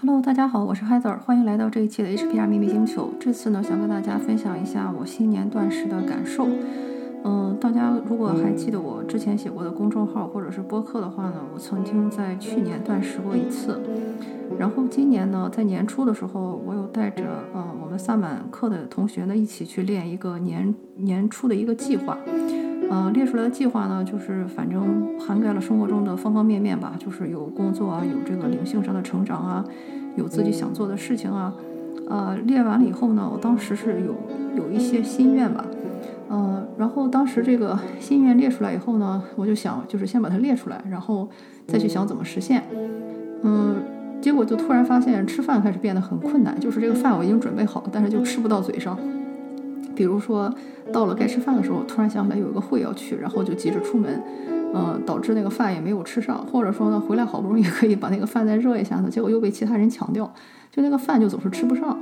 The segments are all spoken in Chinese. Hello， 大家好，我是 Heather， 欢迎来到这一期的 HPR 秘密星球。这次呢，想跟大家分享一下我新年断食的感受。大家如果还记得我之前写过的公众号或者是播客的话呢，我曾经在去年断食过一次。然后今年呢，在年初的时候，我有带着我们萨满课的同学呢一起去练一个年初的一个计划。列出来的计划呢，就是反正涵盖了生活中的方方面面吧，就是有工作啊，有这个灵性上的成长啊，有自己想做的事情啊。列完了以后呢，我当时是有一些心愿吧，然后当时这个心愿列出来以后呢，我就想就是先把它列出来，然后再去想怎么实现。结果就突然发现吃饭开始变得很困难，就是这个饭我已经准备好了，但是就吃不到嘴上。比如说到了该吃饭的时候，突然想起来有一个会要去，然后就急着出门，导致那个饭也没有吃上，或者说呢回来好不容易可以把那个饭再热一下呢，结果又被其他人抢掉，就那个饭就总是吃不上。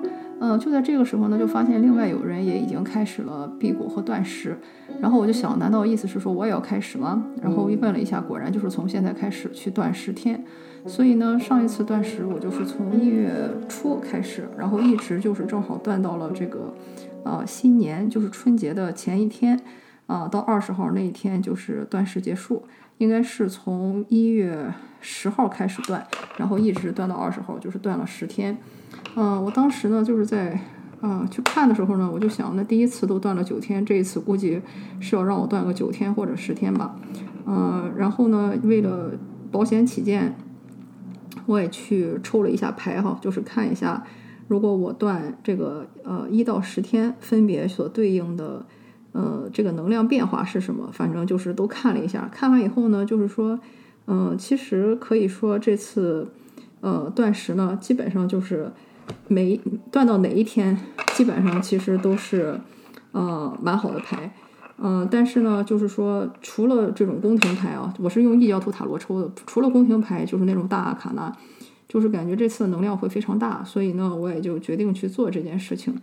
就在这个时候呢，就发现另外有人也已经开始了辟谷和断食，然后我就想，难道意思是说我也要开始吗？然后问了一下，果然就是从现在开始去断10天。所以呢，上一次断食我就是从1月初开始，然后一直就是正好断到了这个新年，就是春节的前一天到20号那一天就是断食结束，应该是从1月10号开始断，然后一直断到20号，就是断了10天。我当时呢就是在去看的时候呢，我就想，那第一次都断了9天，这一次估计是要让我断个9天或者10天吧。然后呢，为了保险起见，我也去抽了一下牌哈，就是看一下如果我断这个1到10天分别所对应的这个能量变化是什么，反正就是都看了一下。看完以后呢，就是说其实可以说这次断食呢，基本上就是每断到哪一天基本上其实都是蛮好的牌。但是呢，就是说除了这种宫廷牌啊，我是用异教徒塔罗抽的，除了宫廷牌就是那种大阿卡纳，就是感觉这次的能量会非常大，所以呢我也就决定去做这件事情。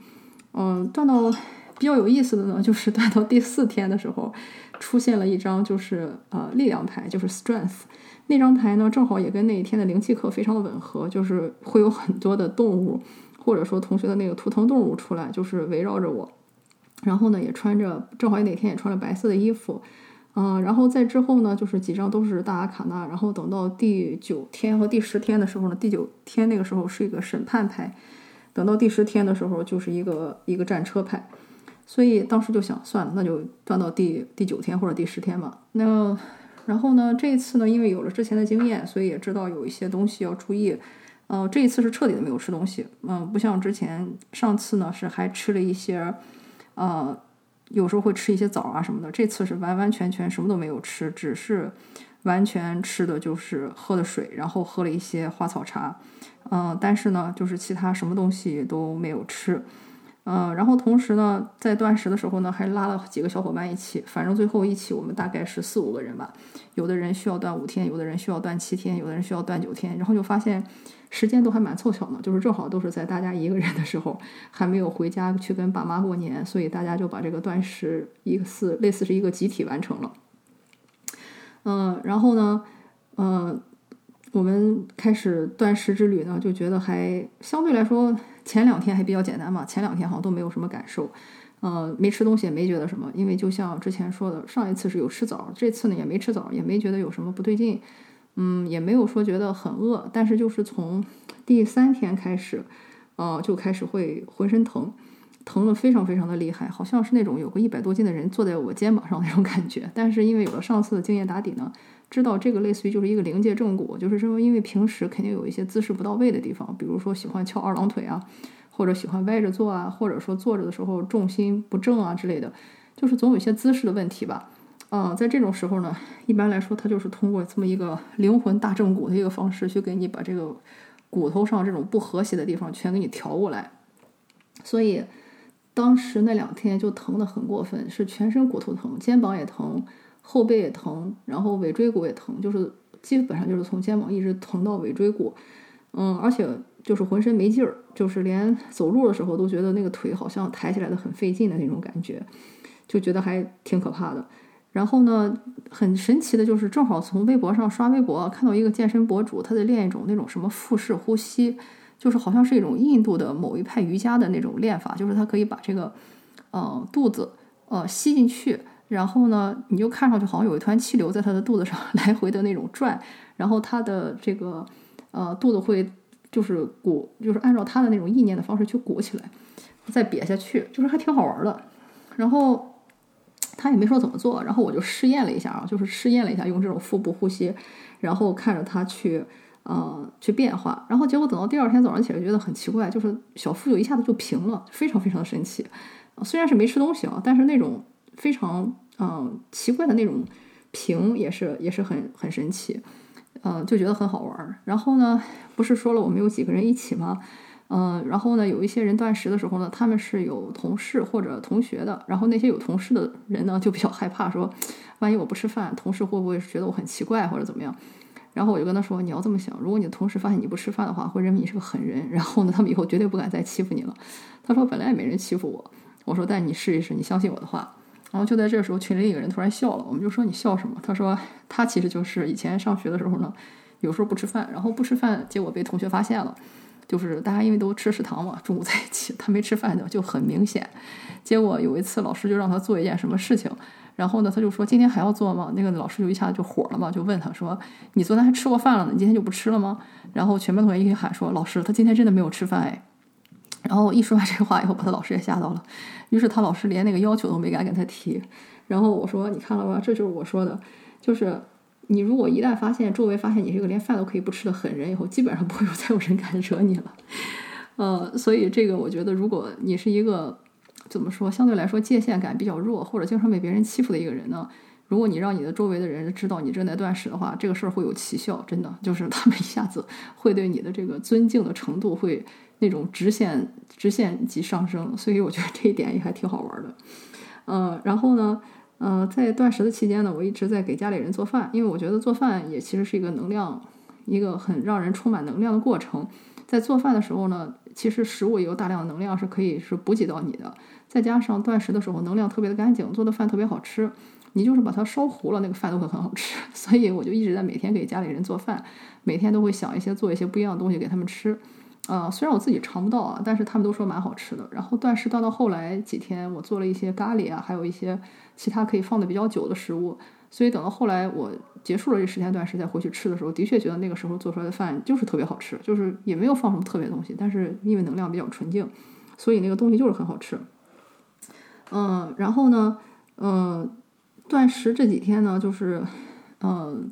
断到比较有意思的呢，就是断到第4天的时候出现了一张就是力量牌，就是 strength 那张牌呢，正好也跟那一天的灵气课非常的吻合，就是会有很多的动物或者说同学的那个图腾动物出来，就是围绕着我，然后呢也穿着正好那天也穿着白色的衣服。然后在之后呢，就是几张都是大阿卡纳，然后等到第9天和第10天的时候呢，第9天那个时候是一个审判牌，等到第10天的时候就是一个战车牌，所以当时就想算了，那就断到第9天或者第10天吧。那然后呢，这一次呢，因为有了之前的经验，所以也知道有一些东西要注意。这一次是彻底的没有吃东西，不像之前上次呢是还吃了一些，有时候会吃一些枣啊什么的，这次是完完全全什么都没有吃，只是完全吃的就是喝的水，然后喝了一些花草茶。但是呢就是其他什么东西都没有吃。然后同时呢，在断食的时候呢还拉了几个小伙伴一起，反正最后一起我们大概是4-5个人吧，有的人需要断5天，有的人需要断7天，有的人需要断9天，然后就发现时间都还蛮凑巧的，就是正好都是在大家一个人的时候，还没有回家去跟爸妈过年，所以大家就把这个断食类似是一个集体完成了。然后呢，我们开始断食之旅呢，就觉得还相对来说前2天还比较简单嘛，前2天好像都没有什么感受，没吃东西也没觉得什么，因为就像之前说的，上一次是有吃枣，这次呢也没吃枣，也没觉得有什么不对劲。也没有说觉得很饿，但是就是从第3天开始，就开始会浑身疼得非常非常的厉害，好像是那种有个100多斤的人坐在我肩膀上那种感觉。但是因为有了上次的经验打底呢，知道这个类似于就是一个灵界正骨，就是说因为平时肯定有一些姿势不到位的地方，比如说喜欢翘2郎腿啊，或者喜欢歪着坐啊，或者说坐着的时候重心不正啊之类的，就是总有一些姿势的问题吧。在这种时候呢，一般来说它就是通过这么一个灵魂大正骨的一个方式去给你把这个骨头上这种不和谐的地方全给你调过来。所以当时那2天就疼得很过分，是全身骨头疼，肩膀也疼，后背也疼，然后尾椎骨也疼，就是基本上就是从肩膀一直疼到尾椎骨。而且就是浑身没劲儿，就是连走路的时候都觉得那个腿好像抬起来的很费劲的那种感觉，就觉得还挺可怕的。然后呢，很神奇的就是正好从微博上刷微博看到一个健身博主，他在练一种那种什么腹式呼吸，就是好像是一种印度的某一派瑜伽的那种练法，就是它可以把这个肚子吸进去，然后呢你就看上去好像有一团气流在它的肚子上来回的那种转，然后它的这个肚子会就是鼓，就是按照它的那种意念的方式去鼓起来再瘪下去，就是还挺好玩的。然后他也没说怎么做，然后我就试验了一下啊，就是试验了一下用这种腹部呼吸，然后看着他去变化。然后结果等到第二天早上起来觉得很奇怪，就是小腹就一下子就平了，非常非常神奇。虽然是没吃东西啊，但是那种非常奇怪的那种平也是很神奇，就觉得很好玩。然后呢，不是说了我们有几个人一起吗？然后呢，有一些人断食的时候呢，他们是有同事或者同学的，然后那些有同事的人呢就比较害怕，说万一我不吃饭，同事会不会觉得我很奇怪或者怎么样。然后我就跟他说，你要这么想，如果你的同事发现你不吃饭的话，会认为你是个狠人，然后呢他们以后绝对不敢再欺负你了。他说本来也没人欺负我，我说但你试一试，你相信我的话。然后就在这个时候，群里一个人突然笑了，我们就说你笑什么，他说他其实就是以前上学的时候呢，有时候不吃饭，然后不吃饭结果被同学发现了，就是大家因为都吃食堂嘛，中午在一起，他没吃饭的就很明显。结果有一次老师就让他做一件什么事情，然后呢他就说今天还要做吗？那个老师就一下就火了嘛，就问他说你昨天还吃过饭了呢，你今天就不吃了吗？然后全班同学一喊说老师他今天真的没有吃饭哎。然后一说完这个话以后，把他老师也吓到了，于是他老师连那个要求都没敢跟他提。然后我说你看了吧，这就是我说的，就是你如果一旦发现周围发现你是个连饭都可以不吃的狠人以后，基本上不会再有人敢惹你了。所以这个我觉得，如果你是一个怎么说相对来说界限感比较弱，或者经常被别人欺负的一个人呢，如果你让你的周围的人知道你正在断食的话，这个事儿会有奇效，真的就是他们一下子会对你的这个尊敬的程度会那种直线级上升。所以我觉得这一点也还挺好玩的。然后呢？在断食的期间呢，我一直在给家里人做饭，因为我觉得做饭也其实是一个很让人充满能量的过程。在做饭的时候呢，其实食物也有大量的能量是补给到你的，再加上断食的时候能量特别的干净，做的饭特别好吃，你就是把它烧糊了，那个饭都会很好吃。所以我就一直在每天给家里人做饭，每天都会做一些不一样的东西给他们吃。虽然我自己尝不到啊，但是他们都说蛮好吃的。然后断食到后来几天，我做了一些咖喱啊，还有一些其他可以放的比较久的食物。所以等到后来我结束了这10天断食再回去吃的时候，的确觉得那个时候做出来的饭就是特别好吃，就是也没有放什么特别东西，但是因为能量比较纯净，所以那个东西就是很好吃。然后呢，断食这几天呢，就是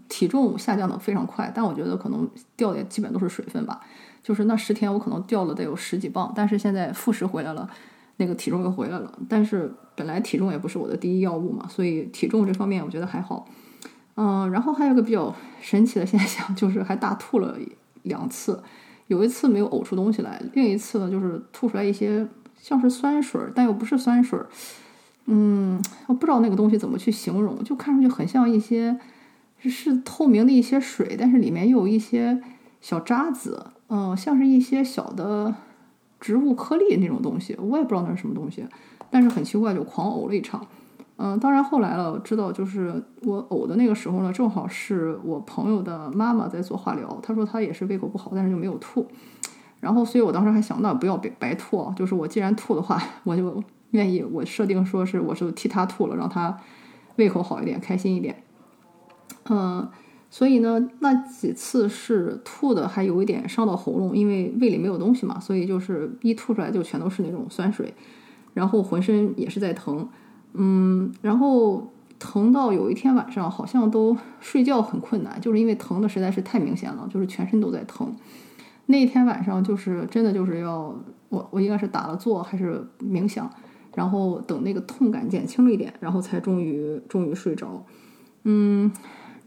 体重下降的非常快，但我觉得可能掉的也基本都是水分吧。就是那10天我可能掉了得有10几磅，但是现在复食回来了，那个体重又回来了。但是本来体重也不是我的第一要务嘛，所以体重这方面我觉得还好。然后还有一个比较神奇的现象，就是还大吐了2次，有一次没有呕出东西来，另一次呢就是吐出来一些像是酸水，但又不是酸水。我不知道那个东西怎么去形容，就看上去很像一些是透明的一些水，但是里面又有一些小渣子。像是一些小的植物颗粒那种东西，我也不知道那是什么东西，但是很奇怪就狂呕了一场。当然后来了知道，就是我呕的那个时候呢，正好是我朋友的妈妈在做化疗，她说她也是胃口不好，但是就没有吐。然后所以我当时还想，那不要白吐啊，就是我既然吐的话，我就愿意我设定说是我是替她吐了，让她胃口好一点，开心一点。所以呢，那几次是吐的还有一点伤到喉咙，因为胃里没有东西嘛，所以就是一吐出来就全都是那种酸水，然后浑身也是在疼。然后疼到有一天晚上好像都睡觉很困难，就是因为疼的实在是太明显了，就是全身都在疼。那一天晚上就是真的就是要我应该是打了坐还是冥想，然后等那个痛感减轻了一点，然后才终于睡着。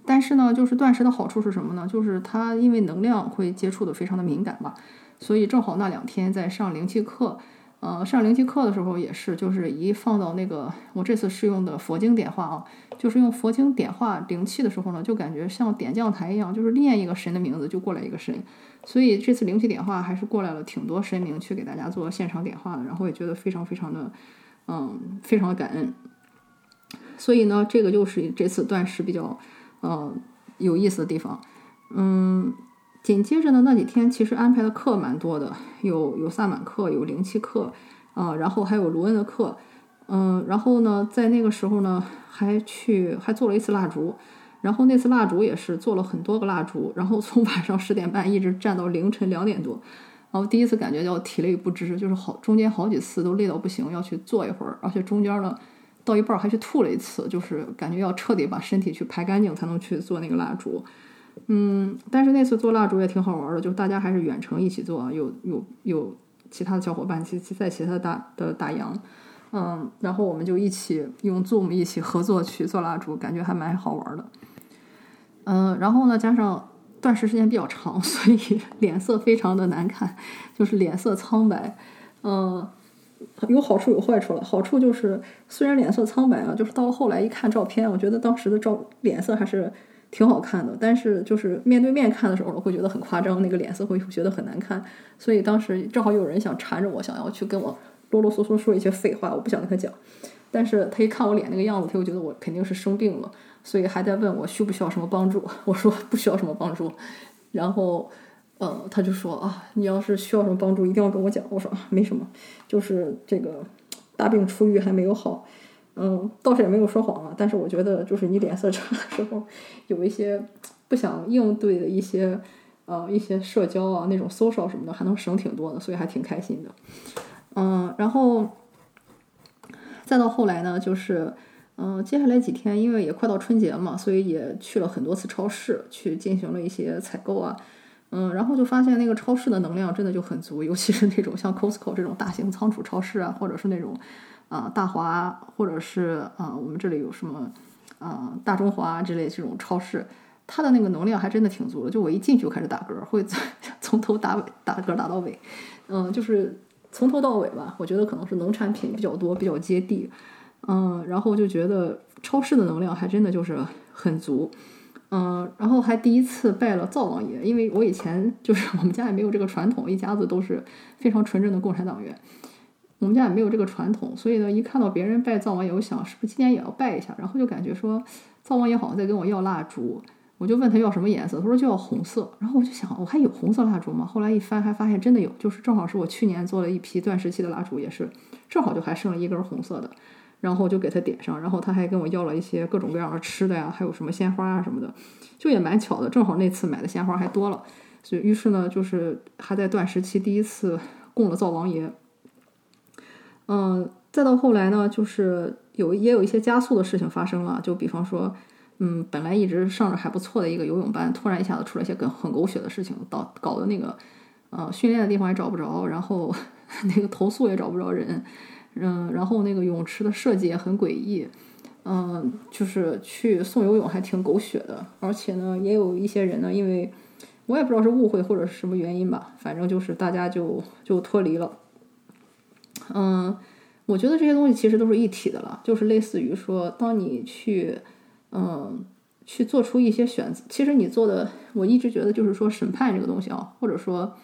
但是呢，就是断食的好处是什么呢？就是它因为能量会接触的非常的敏感嘛，所以正好那2天在上灵气课，上灵气课的时候也是，就是一放到那个我这次是用的佛经点化啊，就是用佛经点化灵气的时候呢，就感觉像点将台一样，就是念一个神的名字就过来一个神，所以这次灵气点化还是过来了挺多神明去给大家做现场点化的，然后也觉得非常的感恩。所以呢，这个就是这次断食比较有意思的地方。紧接着呢，那几天其实安排的课蛮多的，有萨满课，有灵气课，然后还有卢恩的课，然后呢，在那个时候呢，还做了一次蜡烛，然后那次蜡烛也是做了很多个蜡烛，然后从晚上10:30一直站到凌晨2点多，然后第一次感觉到体力不支，就是中间好几次都累到不行，要去坐一会儿，而且中间呢，到一半还去吐了一次，就是感觉要彻底把身体去排干净才能去做那个蜡烛。但是那次做蜡烛也挺好玩的，就是大家还是远程一起做，有其他的小伙伴在其他的打烊，然后我们就一起用 Zoom 一起合作去做蜡烛，感觉还蛮好玩的。然后呢，加上断食时间比较长，所以脸色非常的难看，就是脸色苍白。有好处有坏处了，好处就是虽然脸色苍白啊，就是到后来一看照片，我觉得当时的脸色还是挺好看的，但是就是面对面看的时候，我会觉得很夸张，那个脸色会觉得很难看。所以当时正好有人想缠着我，想要去跟我啰啰嗦嗦说一些废话，我不想跟他讲。但是他一看我脸那个样子，他就觉得我肯定是生病了，所以还在问我需不需要什么帮助。我说不需要什么帮助。然后，他就说啊，你要是需要什么帮助，一定要跟我讲。我说没什么，就是这个大病初愈还没有好。倒是也没有说谎啊，但是我觉得就是你脸色差的时候，有一些不想应对的一些社交啊那种 social 什么的，还能省挺多的，所以还挺开心的。然后再到后来呢，就是接下来几天，因为也快到春节嘛，所以也去了很多次超市，去进行了一些采购啊。然后就发现那个超市的能量真的就很足，尤其是那种像 Costco 这种大型仓储超市啊，或者是那种大华，或者是我们这里有什么大中华之类这种超市，它的那个能量还真的挺足的。就我一进去就开始打嗝，会从头打嗝打到尾，就是从头到尾吧。我觉得可能是农产品比较多，比较接地，然后就觉得超市的能量还真的就是很足，然后还第一次拜了灶王爷，因为我以前就是我们家也没有这个传统，一家子都是非常纯正的共产党员。我们家也没有这个传统，所以呢，一看到别人拜灶王爷，我想是不是今天也要拜一下？然后就感觉说，灶王爷好像在跟我要蜡烛，我就问他要什么颜色，他说就要红色。然后我就想，我还有红色蜡烛吗？后来一翻还发现真的有，就是正好是我去年做了一批断食期的蜡烛，也是正好就还剩了一根红色的，然后就给他点上。然后他还跟我要了一些各种各样的吃的呀，还有什么鲜花啊什么的，就也蛮巧的，正好那次买的鲜花还多了，所以于是呢，就是还在断食期第一次供了灶王爷。再到后来呢，就是也有一些加速的事情发生了，就比方说，本来一直上着还不错的一个游泳班，突然一下子出了一些很狗血的事情，搞的那个训练的地方也找不着，然后那个投诉也找不着人，然后那个泳池的设计也很诡异，就是去送游泳还挺狗血的，而且呢，也有一些人呢，因为我也不知道是误会或者是什么原因吧，反正就是大家就脱离了。我觉得这些东西其实都是一体的了，就是类似于说，当你去做出一些选择，其实你做的，我一直觉得就是说审判这个东西啊，或者说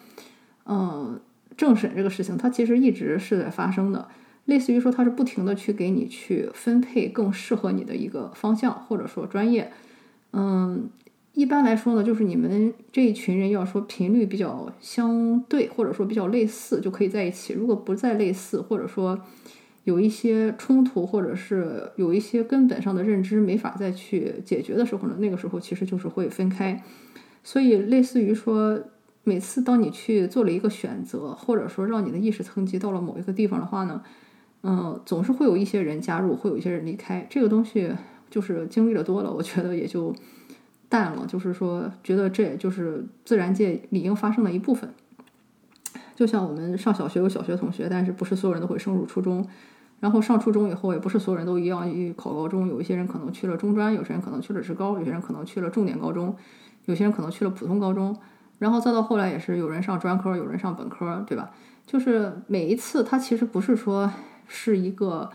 政审这个事情，它其实一直是在发生的，类似于说它是不停的去给你去分配更适合你的一个方向或者说专业。一般来说呢，就是你们这一群人要说频率比较相对，或者说比较类似，就可以在一起。如果不再类似，或者说有一些冲突，或者是有一些根本上的认知没法再去解决的时候呢，那个时候其实就是会分开。所以类似于说，每次当你去做了一个选择，或者说让你的意识层级到了某一个地方的话呢，总是会有一些人加入，会有一些人离开。这个东西就是经历的多了，我觉得也就淡了，就是说觉得这也就是自然界理应发生的一部分。就像我们上小学有小学同学，但是不是所有人都会升入初中，然后上初中以后也不是所有人都一样考高中，有一些人可能去了中专，有些人可能去了职高，有些人可能去了重点高中，有些人可能去了普通高中，然后再到后来也是有人上专科，有人上本科，对吧？就是每一次它其实不是说是一个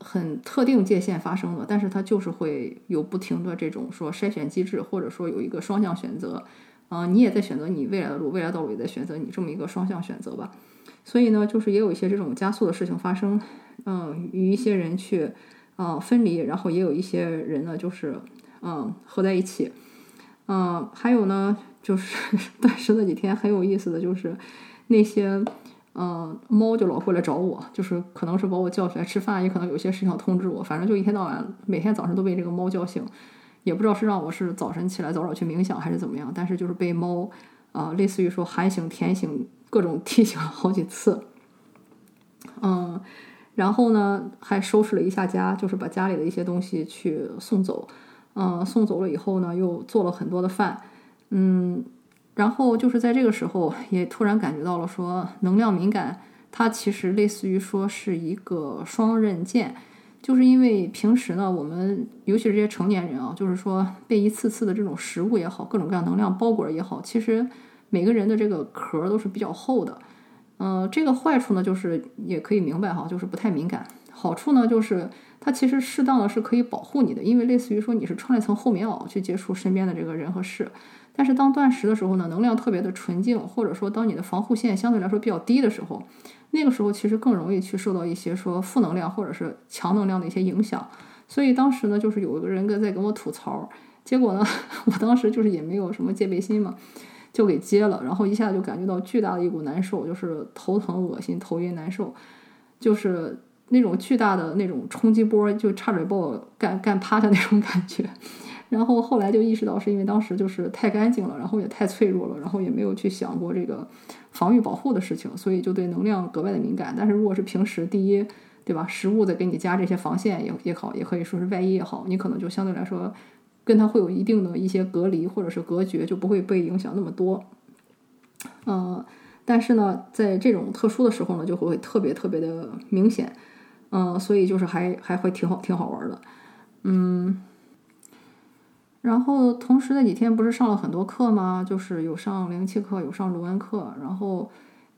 很特定界限发生的，但是它就是会有不停的这种说筛选机制，或者说有一个双向选择，你也在选择你未来的路，未来道路也在选择你这么一个双向选择吧。所以呢，就是也有一些这种加速的事情发生，与一些人去分离，然后也有一些人呢就是合在一起，还有呢就是但是那几天很有意思的就是那些猫就老会来找我，就是可能是把我叫起来吃饭，也可能有些事情要通知我，反正就一天到晚每天早上都被这个猫叫醒，也不知道是让我是早晨起来早早去冥想还是怎么样，但是就是被猫类似于说喊醒甜醒各种提醒了好几次。然后呢还收拾了一下家，就是把家里的一些东西去送走，送走了以后呢又做了很多的饭，然后就是在这个时候也突然感觉到了说能量敏感它其实类似于说是一个双刃剑，就是因为平时呢我们尤其是这些成年人啊，就是说被一次次的这种食物也好各种各样能量包裹也好，其实每个人的这个壳都是比较厚的，这个坏处呢就是也可以明白哈，就是不太敏感，好处呢就是它其实适当的是可以保护你的，因为类似于说你是穿了一层厚棉袄去接触身边的这个人和事，但是当断食的时候呢能量特别的纯净，或者说当你的防护线相对来说比较低的时候，那个时候其实更容易去受到一些说负能量或者是强能量的一些影响。所以当时呢就是有一个人在跟我吐槽，结果呢我当时就是也没有什么戒备心嘛，就给接了，然后一下就感觉到巨大的一股难受，就是头疼恶心头晕难受，就是那种巨大的那种冲击波就差点把我干趴下那种感觉。然后后来就意识到是因为当时就是太干净了，然后也太脆弱了，然后也没有去想过这个防御保护的事情，所以就对能量格外的敏感。但是如果是平时第一对吧，食物再给你加这些防线也好，也可以说是外衣也好，你可能就相对来说跟它会有一定的一些隔离或者是隔绝，就不会被影响那么多。但是呢在这种特殊的时候呢就会特别特别的明显，所以就是还会挺好玩的。然后同时那几天不是上了很多课吗，就是有上灵气课，有上卢恩课，然后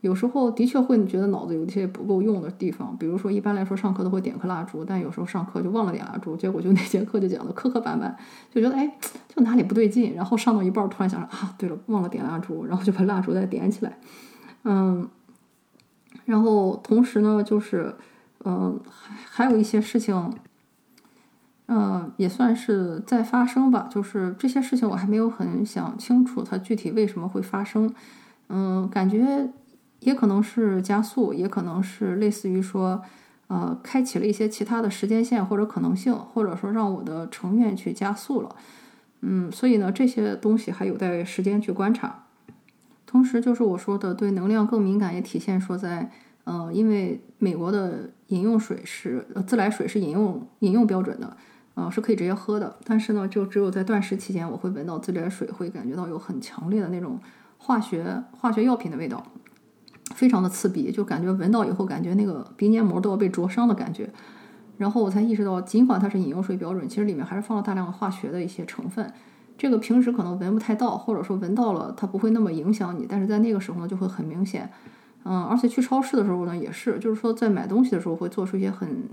有时候的确会觉得脑子有一些不够用的地方，比如说一般来说上课都会点颗蜡烛，但有时候上课就忘了点蜡烛，结果就那节课就讲的磕磕绊绊，就觉得哎就哪里不对劲，然后上到一半突然想着啊对了忘了点蜡烛，然后就把蜡烛再点起来。然后同时呢就是还有一些事情也算是在发生吧，就是这些事情我还没有很想清楚它具体为什么会发生，感觉也可能是加速，也可能是类似于说开启了一些其他的时间线或者可能性，或者说让我的成员去加速了，所以呢这些东西还有待时间去观察。同时就是我说的对能量更敏感也体现说在因为美国的饮用水是自来水是饮用标准的，是可以直接喝的，但是呢就只有在断食期间我会闻到自来水会感觉到有很强烈的那种化学药品的味道，非常的刺鼻，就感觉闻到以后感觉那个鼻黏膜都要被灼伤的感觉。然后我才意识到尽管它是饮用水标准，其实里面还是放了大量的化学的一些成分，这个平时可能闻不太到，或者说闻到了它不会那么影响你，但是在那个时候呢就会很明显。而且去超市的时候呢也是，就是说在买东西的时候会做出一些很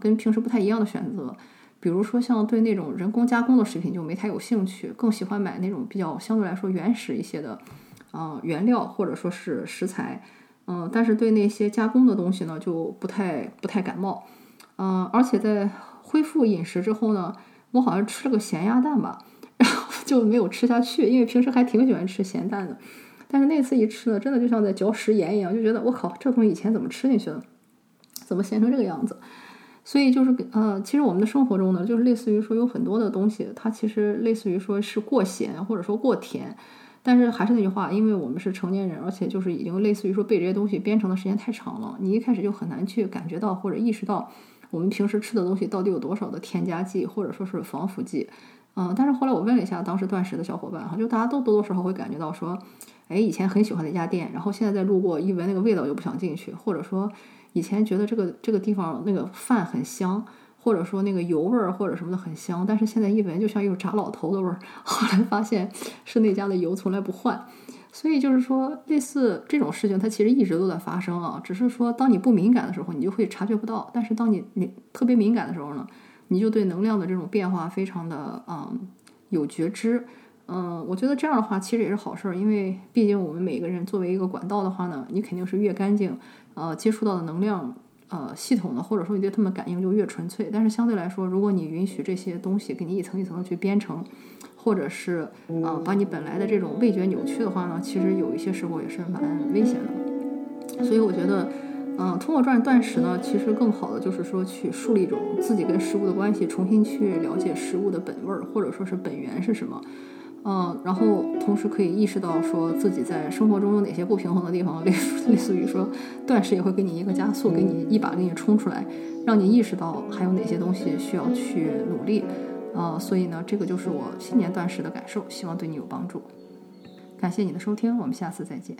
跟平时不太一样的选择，比如说像对那种人工加工的食品就没太有兴趣，更喜欢买那种比较相对来说原始一些的原料或者说是食材，但是对那些加工的东西呢就不太感冒。而且在恢复饮食之后呢我好像吃了个咸鸭蛋吧，然后就没有吃下去，因为平时还挺喜欢吃咸蛋的，但是那次一吃呢真的就像在嚼食盐一样，就觉得我靠这东西以前怎么吃进去的，怎么咸成这个样子。所以就是其实我们的生活中呢就是类似于说有很多的东西它其实类似于说是过咸或者说过甜，但是还是那句话，因为我们是成年人，而且就是已经类似于说被这些东西编程的时间太长了，你一开始就很难去感觉到或者意识到我们平时吃的东西到底有多少的添加剂或者说是防腐剂。但是后来我问了一下当时断食的小伙伴哈，就大家都多多少少会感觉到说哎，以前很喜欢的一家店，然后现在在路过一闻那个味道就不想进去，或者说以前觉得这个地方那个饭很香，或者说那个油味儿或者什么的很香，但是现在一闻就像有炸老头的味儿，后来发现是那家的油从来不换。所以就是说类似这种事情它其实一直都在发生啊，只是说当你不敏感的时候你就会察觉不到，但是当你特别敏感的时候呢你就对能量的这种变化非常的有觉知。我觉得这样的话其实也是好事，因为毕竟我们每个人作为一个管道的话呢，你肯定是越干净，接触到的能量系统呢，或者说你对他们感应就越纯粹。但是相对来说，如果你允许这些东西给你一层一层的去编程，或者是把你本来的这种味觉扭曲的话呢，其实有一些时候也是蛮危险的。所以我觉得通过断食呢，其实更好的就是说去树立一种自己跟食物的关系，重新去了解食物的本味或者说是本源是什么。然后同时可以意识到说自己在生活中有哪些不平衡的地方，类似于说断食也会给你一个加速，给你冲出来，让你意识到还有哪些东西需要去努力。所以呢，这个就是我新年断食的感受，希望对你有帮助。感谢你的收听，我们下次再见。